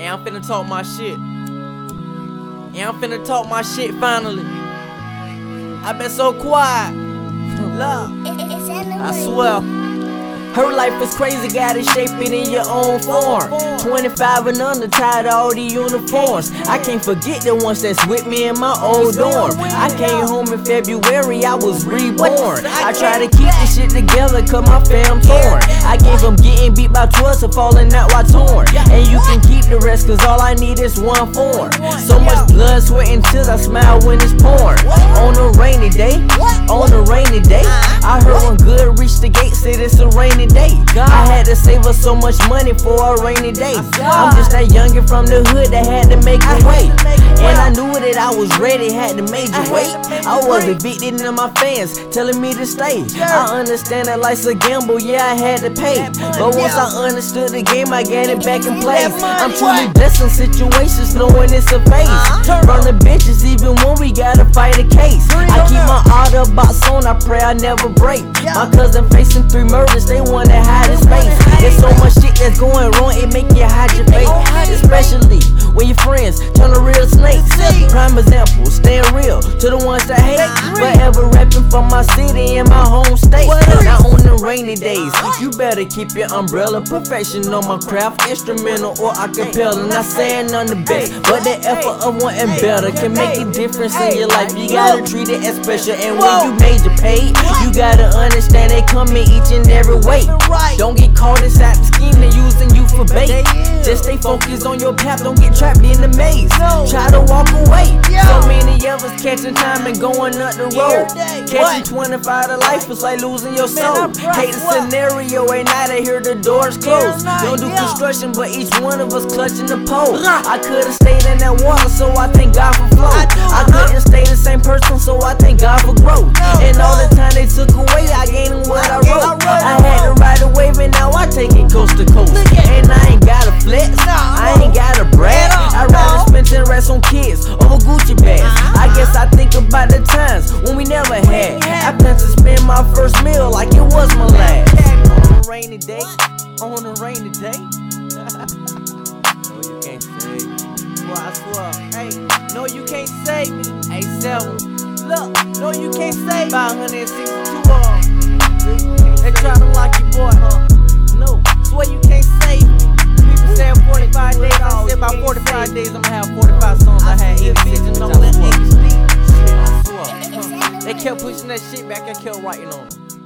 And I'm finna talk my shit. And I'm finna talk my shit finally. I've been so quiet. Love, I swear. Her life is crazy, gotta shape it in your own form. 25 and under, tired of all the uniforms. I can't forget the ones that's with me in my old dorm. I came home in February, I was reborn. I try to keep this shit together, cause my fam torn. I came from getting beat by 12 to falling out while torn. And you can keep the rest, cause all I need is one form. So much blood, sweat, and tears, I smile when it's pouring. On a rainy day, I heard one good reached the gate, said it's a rainy day. I had to save up so much money for a rainy day. I'm just that youngin' from the hood that had to make a way. And I knew that I was ready, had to major weight. I was evicted in my fans, telling me to stay. I understand that life's a gamble, yeah, I had to pay. But once I understood the game, I got it back in place. I'm truly blessed in situations, knowing it's a phase. Run the bitches, even when we gotta fight a case. I keep my auto box on, I pray I never break. My cousin facing 3 murders, they wanna hide his face. There's so much shit that's going wrong, it make you hide your face. Especially when your friends turn to real snakes. Prime example, staying real to the ones that hate. Forever rapping for my city and my home state. Now on the rainy days, you better keep your umbrella. Perfection on my craft, instrumental or acapella. Not saying none the best, but the effort of wanting better can make a difference in your life. You gotta treat it as special, and when you major paid, you gotta understand they come in each and every way. Don't get caught inside the scheme, they're using you for bait. Just stay focused on your path, don't get trapped in the maze. Try to walk away. So many of us catching time and going up the road. Catching 25 to life was like losing your soul. Hate the scenario, ain't out of here, the door's closed. Don't do construction, but each one of us clutching the pole. I could've stayed in that water, so I thank God for flow. I couldn't stay the same person, so I thank God for growth. And all the time they took away, I gave them what I wrote. I had to ride a wave and now I take it coast to coast. And I ain't gotta flex, I ain't gotta brag. I'd rather spend 10 rats on kids over Gucci bags. I guess I think about the times when we never had. I plan to spend my first meal like it was my last. On a rainy day, on a rainy day. No, you can't save me. Boy, I swear, hey, no, you can't save me. Hey, 7, look, no, you can't save me. 562 all. They try to lock your boy, huh? No, swear you can't save me. People saying 45 days, I said by 45 days I'ma have 45 songs. I had 86 and all that. They kept pushing that shit back, I kept writing on them.